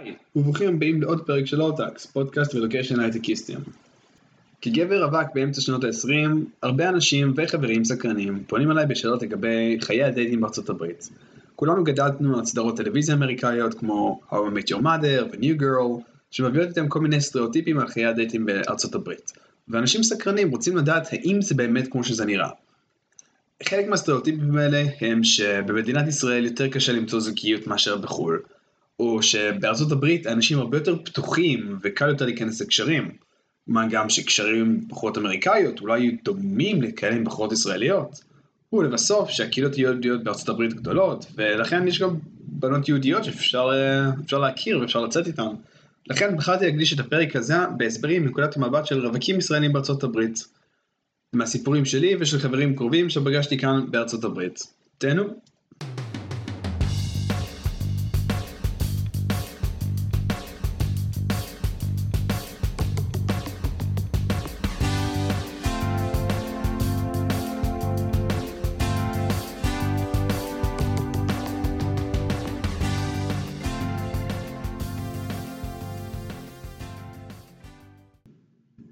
היי, וברוכים הבאים לעוד פרק של Low Tax, פודקאסט ולוקיישן הייטקיסטים. כגבר רווק באמצע שנות ה-20, הרבה אנשים וחברים סקרנים פונים אליי בשאלות לגבי חיי הדייטים בארצות הברית. כולנו גדלנו על סדרות טלוויזיה אמריקאיות כמו How I Met Your Mother ו-New Girl, שמביאות איתם כל מיני סטריאוטיפים על חיי הדייטים בארצות הברית. ואנשים סקרנים רוצים לדעת האם זה באמת כמו שזה נראה. חלק מהסטריאוטיפים האלה הם שבמדינת ישראל יותר קשה למצוא זוגיות מאשר בחו"ל, או שבארצות הברית האנשים הרבה יותר פתוחים וקל יותר להיכנס לקשרים, מה גם שקשרים עם בחורות אמריקאיות אולי יהיו דומים לכאלה עם בחורות ישראליות, ולבסוף שהקהילות יהודיות בארצות הברית גדולות, ולכן יש גם בנות יהודיות שאפשר להכיר ואפשר לצאת איתן. לכן בחרתי להקדיש את הפרק הזה בהסברים מנקודת המבט של רווקים ישראלים בארצות הברית, מהסיפורים שלי ושל חברים קרובים שפגשתי כאן בארצות הברית. תהנו.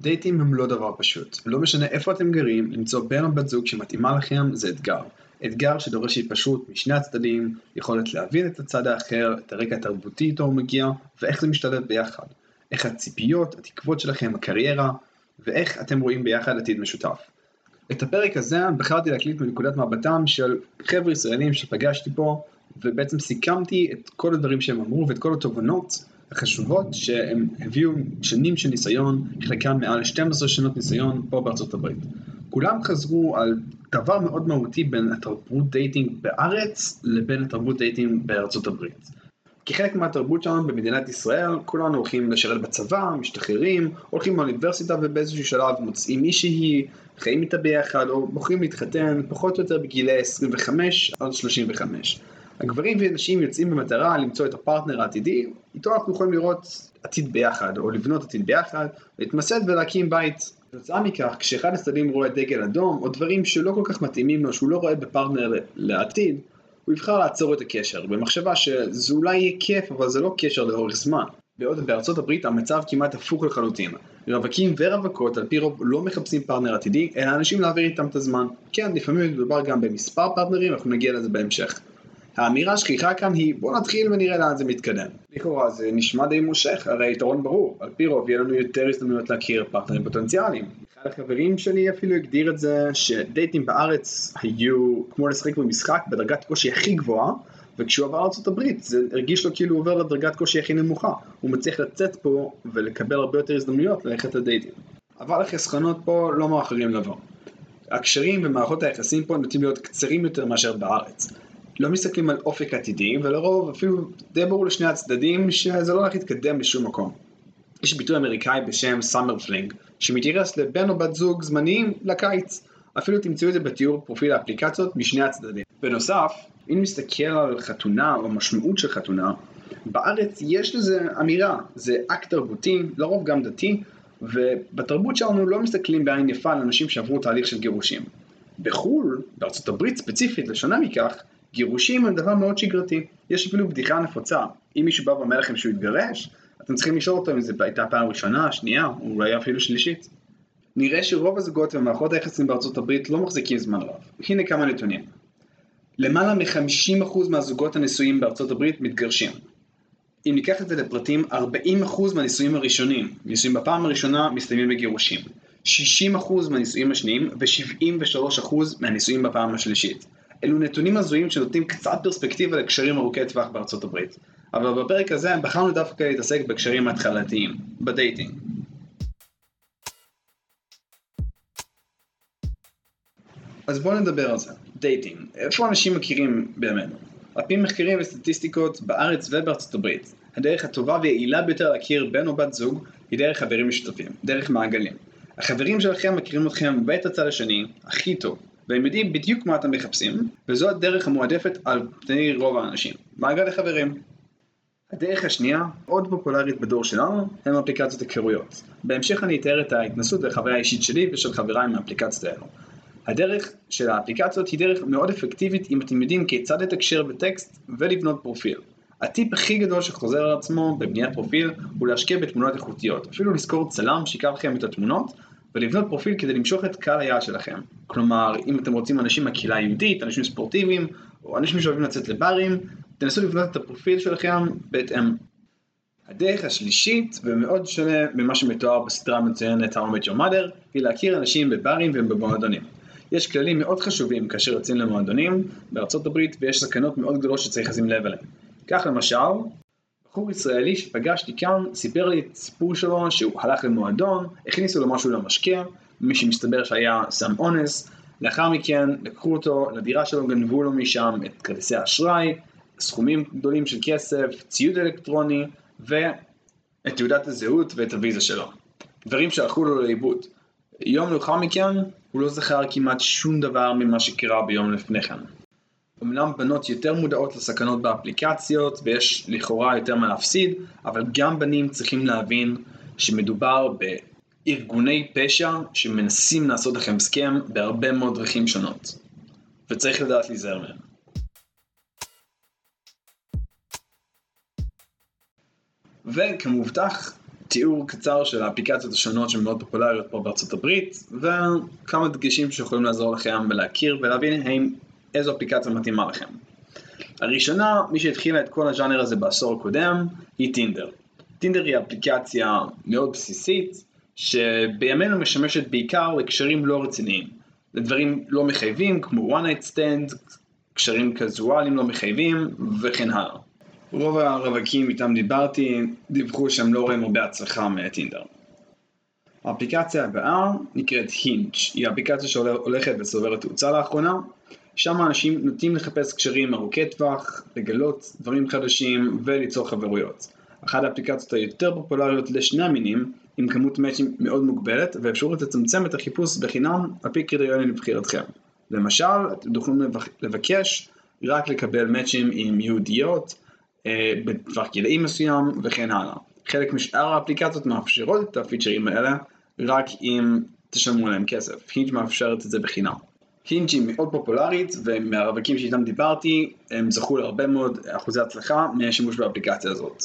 דייטים הם לא דבר פשוט, ולא משנה איפה אתם גרים, למצוא בן או בת זוג שמתאימה לכם זה אתגר. אתגר שדורש התפשרות משני הצדדים, יכולת להבין את הצד האחר, את הרקע התרבותי איתו הוא מגיע, ואיך זה משתלב ביחד. איך הציפיות, התקוות שלכם, הקריירה, ואיך אתם רואים ביחד עתיד משותף. את הפרק הזה בחרתי להקליט מנקודת מבטם של חבר'ה ישראלים שפגשתי פה, ובעצם סיכמתי את כל הדברים שהם אמרו ואת כל התובנות, החשובות שהם הביאו שנים של ניסיון, חלקם מעל 12 שנות ניסיון פה בארצות הברית. כולם חזרו על דבר מאוד מהותי בין התרבות דייטינג בארץ לבין התרבות דייטינג בארצות הברית. כחלק מהתרבות שלנו במדינת ישראל, כולנו הולכים לשרת בצבא, משתחררים, הולכים לאוניברסיטה ובאיזשהו שלב מוצאים מישהי, חיים איתה ביחד או בוחרים להתחתן פחות או יותר בגילי 25 עד 35. הגברים ונשים יוצאים במטרה למצוא את הפרטנר העתידי, איתו אנחנו יכולים לראות עתיד ביחד, או לבנות עתיד ביחד, להתמסד ולהקים בית. תוצאה מכך, כשאחד הצדדים רואה דגל אדום, או דברים שלא כל כך מתאימים לו, שהוא לא רואה בפרטנר לעתיד, הוא יבחר לעצור את הקשר, במחשבה שזה אולי יהיה כיף, אבל זה לא קשר לאורך זמן. בעוד בארצות הברית המצב כמעט הפוך לחלוטין. רווקים ורווקות על פי רוב לא מחפשים פרטנר עתידי, אלא אנשים להעביר איתם את הזמן. כן, לפעמים מדובר גם במספר פרטנרים, אנחנו נגיע לזה בהמשך. האמירה השכיחה כאן היא בוא נתחיל ונראה לאן זה מתקדם. לכאורה זה נשמע די מושך, הרי יתרון ברור, על פי רוב יהיה לנו יותר הזדמנויות להכיר פרטנרים פוטנציאליים. אחד החברים שלי אפילו הגדיר את זה שדייטים בארץ היו כמו לשחק במשחק בדרגת קושי הכי גבוהה, וכשהוא עבר לארצות הברית זה הרגיש לו כאילו הוא עובר לדרגת קושי הכי נמוכה, הוא מצליח לצאת פה ולקבל הרבה יותר הזדמנויות ללכת לדייטים. אבל החסכונות פה לא מאחרים לבוא. הקשרים ומערכות היחסים פה נוטים להיות קצרים יותר מאשר בארץ. לא מסתכלים על אופק עתידי, ולרוב אפילו די ברור לשני הצדדים שזה לא הולך להתקדם בשום מקום. יש ביטוי אמריקאי בשם סמרפלינג, שמתייחס לבן או בת זוג זמניים לקיץ. אפילו תמצאו את זה בתיאור פרופיל האפליקציות משני הצדדים. בנוסף, אם נסתכל על חתונה או משמעות של חתונה, בארץ יש לזה אמירה, זה אקט תרבותי, לרוב גם דתי, ובתרבות שלנו לא מסתכלים בעין יפה על אנשים שעברו תהליך של גירושים. בחול, בארצות הברית ספציפית, לשונה מכך, גירושים הם דבר מאוד שגרתי. יש אפילו בדיחה נפוצה. אם מישהו בא ואומר לכם שהוא יתגרש, אתם צריכים לשאול אותו אם זה הייתה פעם ראשונה, שנייה, או אולי אפילו שלישית. נראה שרוב הזוגות ומערכות היחסים בארצות הברית לא מחזיקים זמן רב. הנה כמה נתונים. למעלה מ-50% מהזוגות הנישואים בארצות הברית מתגרשים. אם ניקח את זה לפרטים, 40% מהנישואים הראשונים, נישואים בפעם הראשונה, מסתיימים בגירושים. 60% מהנישואים השניים ו-73% מהנישואים בפעם השלישית. אלו נתונים הזויים שנותנים קצת פרספקטיבה לקשרים ארוכי טווח בארצות הברית. אבל בפרק הזה בחרנו דווקא להתעסק בקשרים התחלתיים, בדייטינג. אז בואו נדבר על זה. דייטינג. איפה אנשים מכירים בימינו? על פי מחקרים וסטטיסטיקות בארץ ובארצות הברית, הדרך הטובה ויעילה ביותר להכיר בן או בת זוג היא דרך חברים משותפים, דרך מעגלים. החברים שלכם מכירים אתכם ואת הצד השני הכי טוב. והם יודעים בדיוק מה אתם מחפשים, וזו הדרך המועדפת על פני רוב האנשים. מעגל החברים. הדרך השנייה, עוד פופולרית בדור שלנו, הם אפליקציות הכרויות. בהמשך אני אתאר את ההתנסות והחוויה האישית שלי ושל חבריי מהאפליקציות האלו. הדרך של האפליקציות היא דרך מאוד אפקטיבית אם אתם יודעים כיצד לתקשר בטקסט ולבנות פרופיל. הטיפ הכי גדול שחוזר על עצמו בבניית פרופיל הוא להשקיע בתמונות איכותיות, אפילו לזכור צלם שיקח לכם את התמונות, ולבנות פרופיל כדי למשוך את קהל היעד שלכם. כלומר, אם אתם רוצים אנשים מהקהילה היהודית, אנשים ספורטיביים, או אנשים שאוהבים לצאת לברים, תנסו לבנות את הפרופיל שלכם בהתאם. הדרך השלישית, ומאוד שונה ממה שמתואר בסדרה המצוינת How I Met Your Mother, היא להכיר אנשים בברים ובמועדונים. יש כללים מאוד חשובים כאשר יוצאים למועדונים בארצות הברית, ויש סכנות מאוד גדולות שצריך לשים לב אליהם. כך למשל, בחור ישראלי שפגשתי כאן סיפר לי את סיפור שלו שהוא הלך למועדון, הכניסו לו משהו למשקה, מי שמסתבר שהיה סם אונס, לאחר מכן לקחו אותו לדירה שלו, גנבו לו משם את כרטיסי האשראי, סכומים גדולים של כסף, ציוד אלקטרוני ואת תעודת הזהות ואת הוויזה שלו. דברים שהלכו לו לאיבוד. יום לאחר מכן הוא לא זכר כמעט שום דבר ממה שקרה ביום לפני כן. אמנם בנות יותר מודעות לסכנות באפליקציות ויש לכאורה יותר מה להפסיד, אבל גם בנים צריכים להבין שמדובר בארגוני פשע שמנסים לעשות לכם סכם בהרבה מאוד דרכים שונות, וצריך לדעת להיזהר מהם. וכמובטח, תיאור קצר של האפליקציות השונות שמאוד פופולריות פה בארצות הברית, וכמה דגשים שיכולים לעזור לכם ולהכיר ולהבין איזו אפליקציה מתאימה לכם. הראשונה, מי שהתחילה את כל הז'אנר הזה בעשור הקודם, היא טינדר. טינדר היא אפליקציה מאוד בסיסית, שבימינו משמשת בעיקר לקשרים לא רציניים. לדברים לא מחייבים, כמו one night stand, קשרים קזואליים לא מחייבים, וכן הלאה. רוב הרווקים איתם דיברתי, דיווחו שהם לא רואים הרבה הצלחה מטינדר. האפליקציה הבאה נקראת הינג'. היא אפליקציה שהולכת וסוברת תאוצה לאחרונה, שם האנשים נוטים לחפש קשרים ארוכי טווח, לגלות דברים חדשים וליצור חברויות. אחת האפליקציות היותר פופולריות לשני המינים, עם כמות מאצ'ים מאוד מוגבלת, ואפשרות לצמצם את החיפוש בחינם על פי קריטריונים לבחירתכם. למשל, אתם יכולים לבקש רק לקבל מאצ'ים עם יהודיות, בטווח גילאים מסוים וכן הלאה. חלק משאר האפליקציות מאפשרות את הפיצ'רים האלה רק אם תשלמו להם כסף. הינג' מאפשרת את זה בחינם. הינג' היא מאוד פופולרית, ומהרווקים שאיתם דיברתי הם זכו להרבה מאוד אחוזי הצלחה מהשימוש באפליקציה הזאת.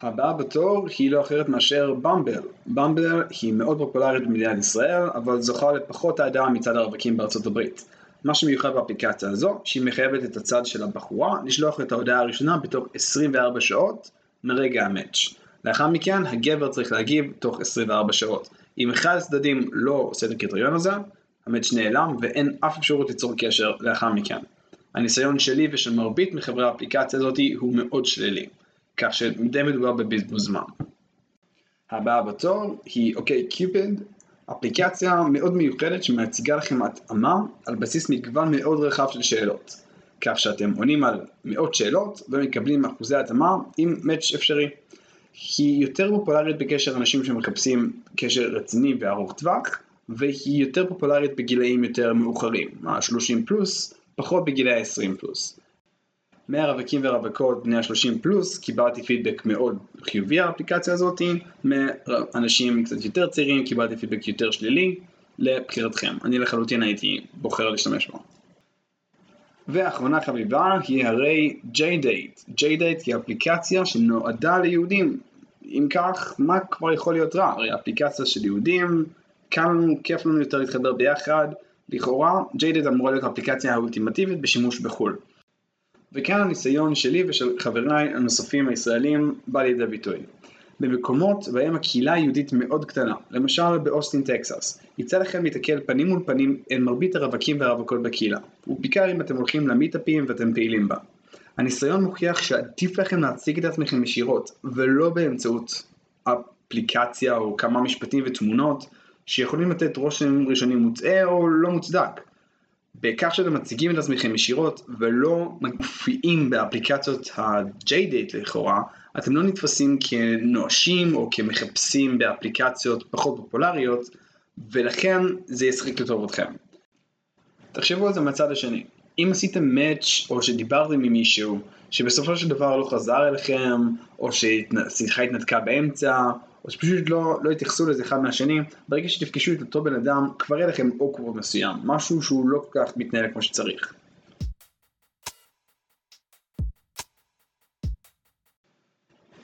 הבאה בתור היא לא אחרת מאשר במבל. במבל היא מאוד פופולרית במדינת ישראל, אבל זוכה לפחות אהדה מצד הרווקים בארצות הברית. מה שמיוחד באפליקציה הזו, שהיא מחייבת את הצד של הבחורה לשלוח את ההודעה הראשונה בתוך 24 שעות מרגע המאץ'. לאחר מכן הגבר צריך להגיב תוך 24 שעות. אם אחד הצדדים לא עושה את הקריטריון הזה, המאץ' נעלם ואין אף אפשרות ליצור קשר לאחר מכן. הניסיון שלי ושל מרבית מחברי האפליקציה הזאת הוא מאוד שלילי, כך שמדי מדובר בבזבוז זמן. הבאה בתור היא OkCupid, אפליקציה מאוד מיוחדת שמציגה לכם התאמה על בסיס מגוון מאוד רחב של שאלות, כך שאתם עונים על מאות שאלות ומקבלים אחוזי התאמה עם מאץ' אפשרי. היא יותר פופולרית בקשר אנשים שמחפשים קשר רציני וארוך טווח, והיא יותר פופולרית בגילאים יותר מאוחרים, ה-30 פלוס, פחות בגילאי ה-20 פלוס. מהרווקים ורווקות בני ה-30 פלוס, קיבלתי פידבק מאוד חיובי על האפליקציה הזאת, מאנשים קצת יותר צעירים קיבלתי פידבק יותר שלילי. לבחירתכם, אני לחלוטין הייתי בוחר להשתמש בו. והאחרונה חביבה היא הרי JDate. JDate היא אפליקציה שנועדה ליהודים. אם כך, מה כבר יכול להיות רע? הרי אפליקציה של יהודים, כאן לנו כיף לנו יותר להתחבר ביחד. לכאורה, JDate אמורה להיות האפליקציה האולטימטיבית בשימוש בחול. וכאן הניסיון שלי ושל חבריי הנוספים הישראלים בא לידי ביטוי. במקומות בהם הקהילה היהודית מאוד קטנה, למשל באוסטין טקסס, יצא לכם להתקל פנים מול פנים אל מרבית הרווקים והרווקות בקהילה, ובעיקר אם אתם הולכים למיטאפים ואתם פעילים בה. הניסיון מוכיח שעדיף לכם להציג את עצמכם ישירות, ולא באמצעות אפליקציה או כמה משפטים ותמונות, שיכולים לתת רושם ראשוני מוצאה או לא מוצדק. בכך שאתם מציגים את עצמכם ישירות ולא מופיעים באפליקציות ה-JDate לכאורה, אתם לא נתפסים כנואשים או כמחפשים באפליקציות פחות פופולריות, ולכן זה ישחק לטוב אתכם. תחשבו על זה מהצד השני. אם עשיתם מאץ' או שדיברתם עם מישהו שבסופו של דבר לא חזר אליכם, או שהשיחה התנתקה באמצע, או שפשוט לא התייחסו לזה אחד מהשני, ברגע שתפגשו את אותו בן אדם, כבר יהיה לכם אוקוורד מסוים, משהו שהוא לא כל כך מתנהל כמו שצריך.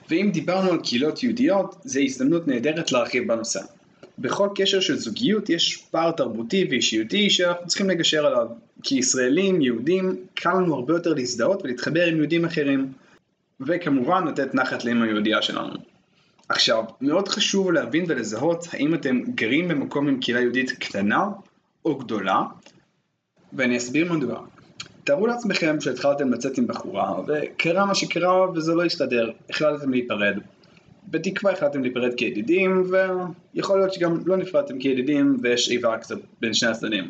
ואם דיברנו על קהילות יהודיות, זו הזדמנות נהדרת להרחיב בנושא. בכל קשר של זוגיות יש פער תרבותי ואישיותי שאנחנו צריכים לגשר עליו. כי ישראלים, יהודים, קל לנו הרבה יותר להזדהות ולהתחבר עם יהודים אחרים. וכמובן לתת נחת לאמא היהודיה שלנו. עכשיו, מאוד חשוב להבין ולזהות האם אתם גרים במקום עם קהילה יהודית קטנה או גדולה. ואני אסביר מדוע. תארו לעצמכם שהתחלתם לצאת עם בחורה, וקרה מה שקרה וזה לא הסתדר. החלטתם להיפרד. בתקווה החלטתם להיפרד כידידים, ויכול להיות שגם לא נפרדתם כידידים, ויש איבה קצת בין שני הצדדים.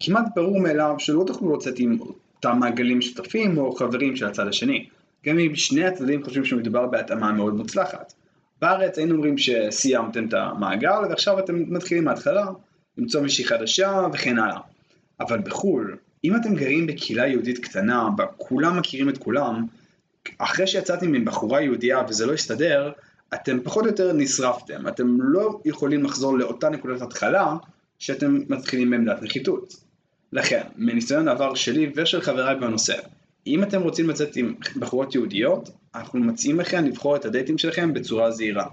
כמעט ברור מאליו שלא תוכלו לצאת עם אותם מעגלים שותפים או חברים של הצד השני. גם אם שני הצדדים חושבים שמדובר בהתאמה מאוד מוצלחת. בארץ היינו אומרים שסיימתם את המעגל, ועכשיו אתם מתחילים מההתחלה, למצוא מישהי חדשה וכן הלאה. אבל בחול, אם אתם גרים בקהילה יהודית קטנה, בה כולם מכירים את כולם, אחרי שיצאתם עם בחורה יהודיה וזה לא הסתדר, אתם פחות או יותר נשרפתם, אתם לא יכולים לחזור לאותה נקודת התחלה שאתם מתחילים בעמדת נחיתות. לכן, מניסיון העבר שלי ושל חבריי בנושא, אם אתם רוצים לצאת עם בחורות יהודיות, אנחנו מציעים לכם לבחור את הדייטים שלכם בצורה זהירה.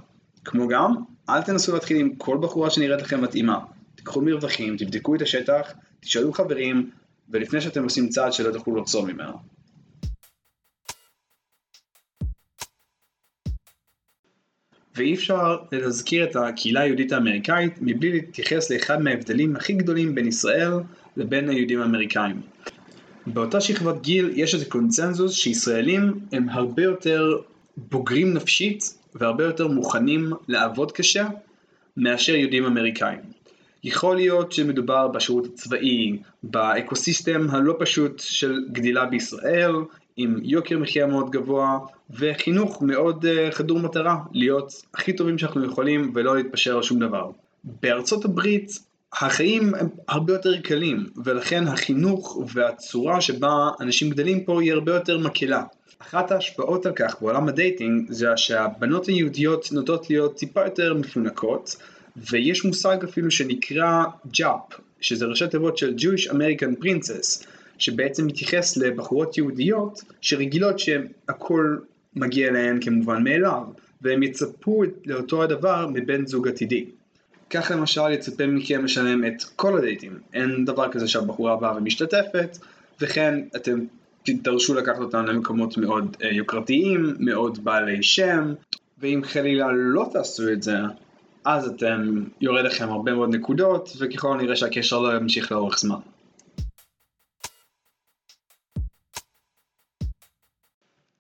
כמו גם, אל תנסו להתחיל עם כל בחורה שנראית לכם מתאימה. תקחו מרווחים, תבדקו את השטח, תשאלו חברים, ולפני שאתם עושים צעד שלא תוכלו לחזור ממנו. ואי אפשר להזכיר את הקהילה היהודית האמריקאית מבלי להתייחס לאחד מההבדלים הכי גדולים בין ישראל לבין היהודים האמריקאים. באותה שכבת גיל יש איזה קונצנזוס שישראלים הם הרבה יותר בוגרים נפשית והרבה יותר מוכנים לעבוד קשה מאשר יהודים אמריקאים. יכול להיות שמדובר בשירות הצבאי, באקוסיסטם הלא פשוט של גדילה בישראל, עם יוקר מחיה מאוד גבוה וחינוך מאוד חדור מטרה להיות הכי טובים שאנחנו יכולים ולא להתפשר על שום דבר. בארצות הברית החיים הם הרבה יותר קלים ולכן החינוך והצורה שבה אנשים גדלים פה היא הרבה יותר מקלה. אחת ההשפעות על כך בעולם הדייטינג זה שהבנות היהודיות נוטות להיות טיפה יותר מפונקות ויש מושג אפילו שנקרא ג'אפ שזה ראשי תיבות של Jewish American Princess שבעצם מתייחס לבחורות יהודיות שרגילות שהכל מגיע להן כמובן מאליו, והם יצפו לאותו הדבר מבן זוג עתידי. כך למשל יצפה מכם לשלם את כל הדייטים, אין דבר כזה שהבחורה באה ומשתתפת, וכן אתם תדרשו לקחת אותם למקומות מאוד יוקרתיים, מאוד בעלי שם, ואם חלילה לא תעשו את זה, אז אתם יורד לכם הרבה מאוד נקודות, וככל נראה שהקשר לא ימשיך לאורך זמן.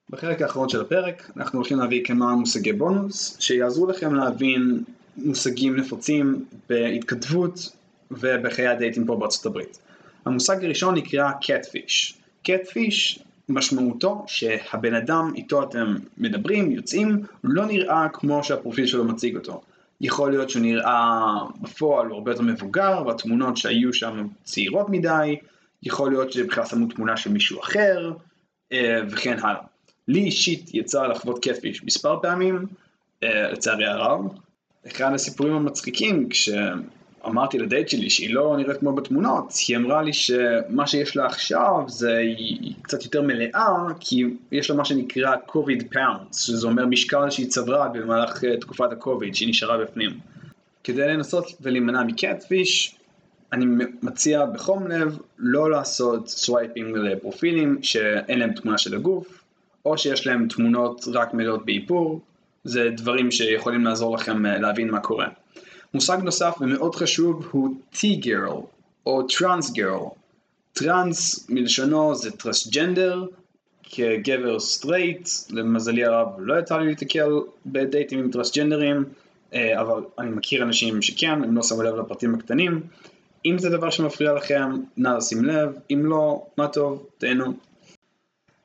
בחלק האחרון של הפרק אנחנו הולכים להביא כמה מושגי בונוס שיעזרו לכם להבין מושגים נפוצים בהתכתבות ובחיי הדייטים פה בארצות הברית. המושג הראשון נקרא Catfish. Catfish משמעותו שהבן אדם איתו אתם מדברים, יוצאים, לא נראה כמו שהפרופיל שלו מציג אותו. יכול להיות שהוא נראה בפועל הרבה יותר מבוגר והתמונות שהיו שם צעירות מדי, יכול להיות שבכלל שמו תמונה של מישהו אחר וכן הלאה. לי אישית יצא לחוות קטפיש מספר פעמים, לצערי הרב. אחד הסיפורים המצחיקים, כשאמרתי לדייט שלי שהיא לא נראית כמו בתמונות, היא אמרה לי שמה שיש לה עכשיו זה קצת יותר מלאה, כי יש לה מה שנקרא COVID Pounds, שזה אומר משקל שהיא צברה במהלך תקופת ה-COVID, שהיא נשארה בפנים. כדי לנסות ולהימנע מקטפיש, אני מציע בחום לב לא לעשות סווייפינג לפרופילים שאין להם תמונה של הגוף, או שיש להם תמונות רק מלאות באיפור, זה דברים שיכולים לעזור לכם להבין מה קורה. מושג נוסף ומאוד חשוב הוא T-Girl או Trans-Girl. טרנס מלשונו זה טרנסג'נדר, כגבר סטרייט, למזלי הרב לא יצא לי להתקל בדייטים עם טרנסג'נדרים, אבל אני מכיר אנשים שכן, הם לא שמו לב לפרטים הקטנים. אם זה דבר שמפריע לכם, נא לשים לב, אם לא, מה טוב, תהנו.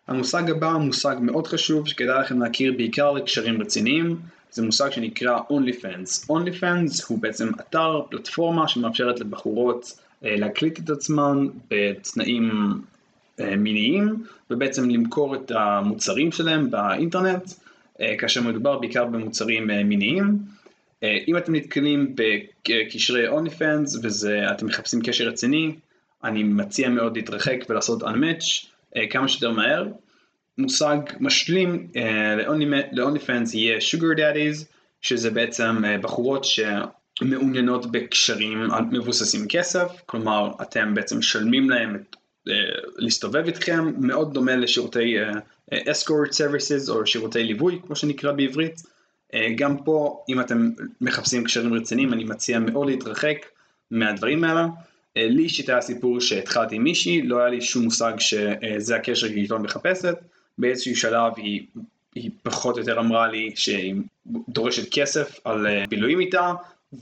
המושג הבא הוא מושג מאוד חשוב שכדאי לכם להכיר בעיקר לקשרים רציניים, זה מושג שנקרא OnlyFans. OnlyFans הוא בעצם אתר, פלטפורמה שמאפשרת לבחורות להקליט את עצמן בתנאים מיניים, ובעצם למכור את המוצרים שלהם באינטרנט, כאשר מדובר בעיקר במוצרים מיניים. אם אתם נתקלים בקשרי OnlyFans ואתם מחפשים קשר רציני, אני מציע מאוד להתרחק ולעשות Unmatch, כמה שיותר מהר, מושג משלים ל-OnlyFans יהיה Sugar Daddies, שזה בעצם בחורות שמעוניינות בקשרים מבוססים כסף, כלומר אתם בעצם משלמים להם להסתובב איתכם, מאוד דומה לשירותי Escort Services או שירותי ליווי כמו שנקרא בעברית. גם פה אם אתם מחפשים קשרים רציניים אני מציע מאוד להתרחק מהדברים האלה. לי אישית היה סיפור שהתחלתי עם מישהי, לא היה לי שום מושג שזה הקשר שהיא מחפשת, באיזשהו שלב היא פחות או יותר אמרה לי שהיא דורשת כסף על בילויים איתה,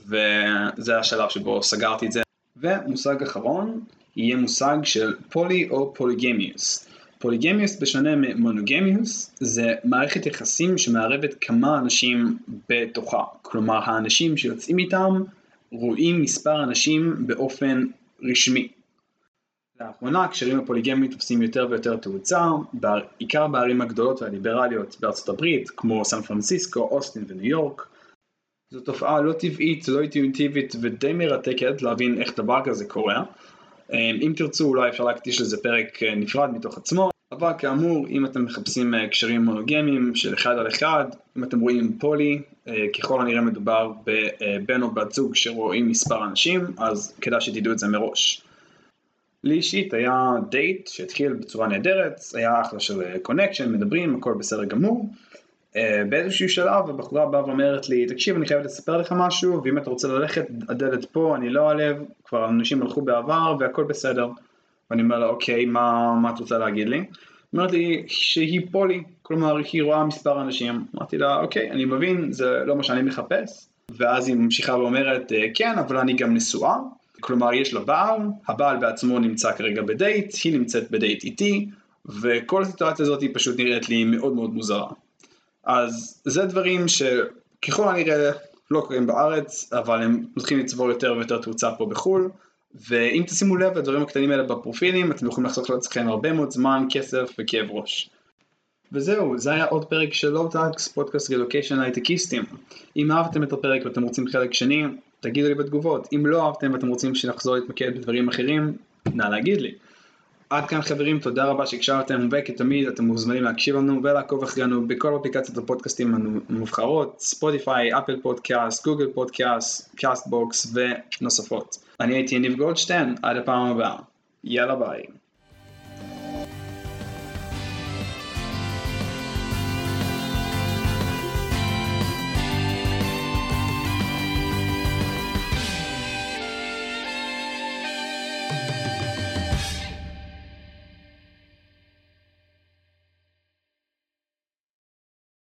וזה השלב שבו סגרתי את זה. ומושג אחרון יהיה מושג של פולי או פוליגמיוס. פוליגמיוס בשונה ממונוגמיוס זה מערכת יחסים שמערבת כמה אנשים בתוכה, כלומר האנשים שיוצאים איתם רואים מספר אנשים באופן רשמי. לאחרונה הקשרים הפוליגמיים תופסים יותר ויותר תאוצה, בעיקר בערים הגדולות והליברליות בארצות הברית, כמו סן פרנסיסקו, אוסטין וניו יורק. זו תופעה לא טבעית, לא אינטואיטיבית ודי מרתקת להבין איך דבר כזה קורה. אם תרצו אולי אפשר להקדיש לזה פרק נפרד מתוך עצמו, אבל כאמור אם אתם מחפשים קשרים מונוגמיים של אחד על אחד, אם אתם רואים פולי, ככל הנראה מדובר בבן או בת זוג שרואים מספר אנשים, אז כדאי שתדעו את זה מראש. לי אישית היה דייט שהתחיל בצורה נהדרת, היה אחלה של קונקשן, מדברים, הכל בסדר גמור. באיזשהו שלב הבחורה באה ואומרת לי, תקשיב אני חייבת לספר לך משהו, ואם אתה רוצה ללכת הדלת פה, אני לא אלב, כבר אנשים הלכו בעבר והכל בסדר. ואני אומר לה אוקיי, מה את רוצה להגיד לי? אומרת לי שהיא פולי, כלומר היא רואה מספר אנשים. אמרתי לה אוקיי, אני מבין, זה לא מה שאני מחפש. ואז היא ממשיכה ואומרת כן, אבל אני גם נשואה. כלומר יש לה בעל, הבעל בעצמו נמצא כרגע בדייט, היא נמצאת בדייט איתי, וכל הסיטואציה הזאת היא פשוט נראית לי מאוד מאוד מוזרה. אז זה דברים שככל הנראה לא קוראים בארץ, אבל הם הולכים לצבור יותר ויותר תאוצה פה בחול, ואם תשימו לב לדברים הקטנים האלה בפרופילים, אתם יכולים לחסוך לעצמכם הרבה מאוד זמן, כסף וכאב ראש. וזהו, זה היה עוד פרק של Low Tax, פודקאסט רילוקיישן הייטקיסטים. אם אהבתם את הפרק ואתם רוצים חלק שני, תגידו לי בתגובות. אם לא אהבתם ואתם רוצים שנחזור להתמקד בדברים אחרים, נא להגיד לי. עד כאן חברים, תודה רבה שהקשבתם, וכתמיד אתם מוזמנים להקשיב לנו ולעקוב אחרינו בכל אפליקציות הפודקאסטים המובחרות, ספוטיפיי, אפל פודקאסט, גוגל פודקאסט, קאסטבוקס ונוספות. אני הייתי ניב גולדשטיין, עד הפעם הבאה. יאללה ביי.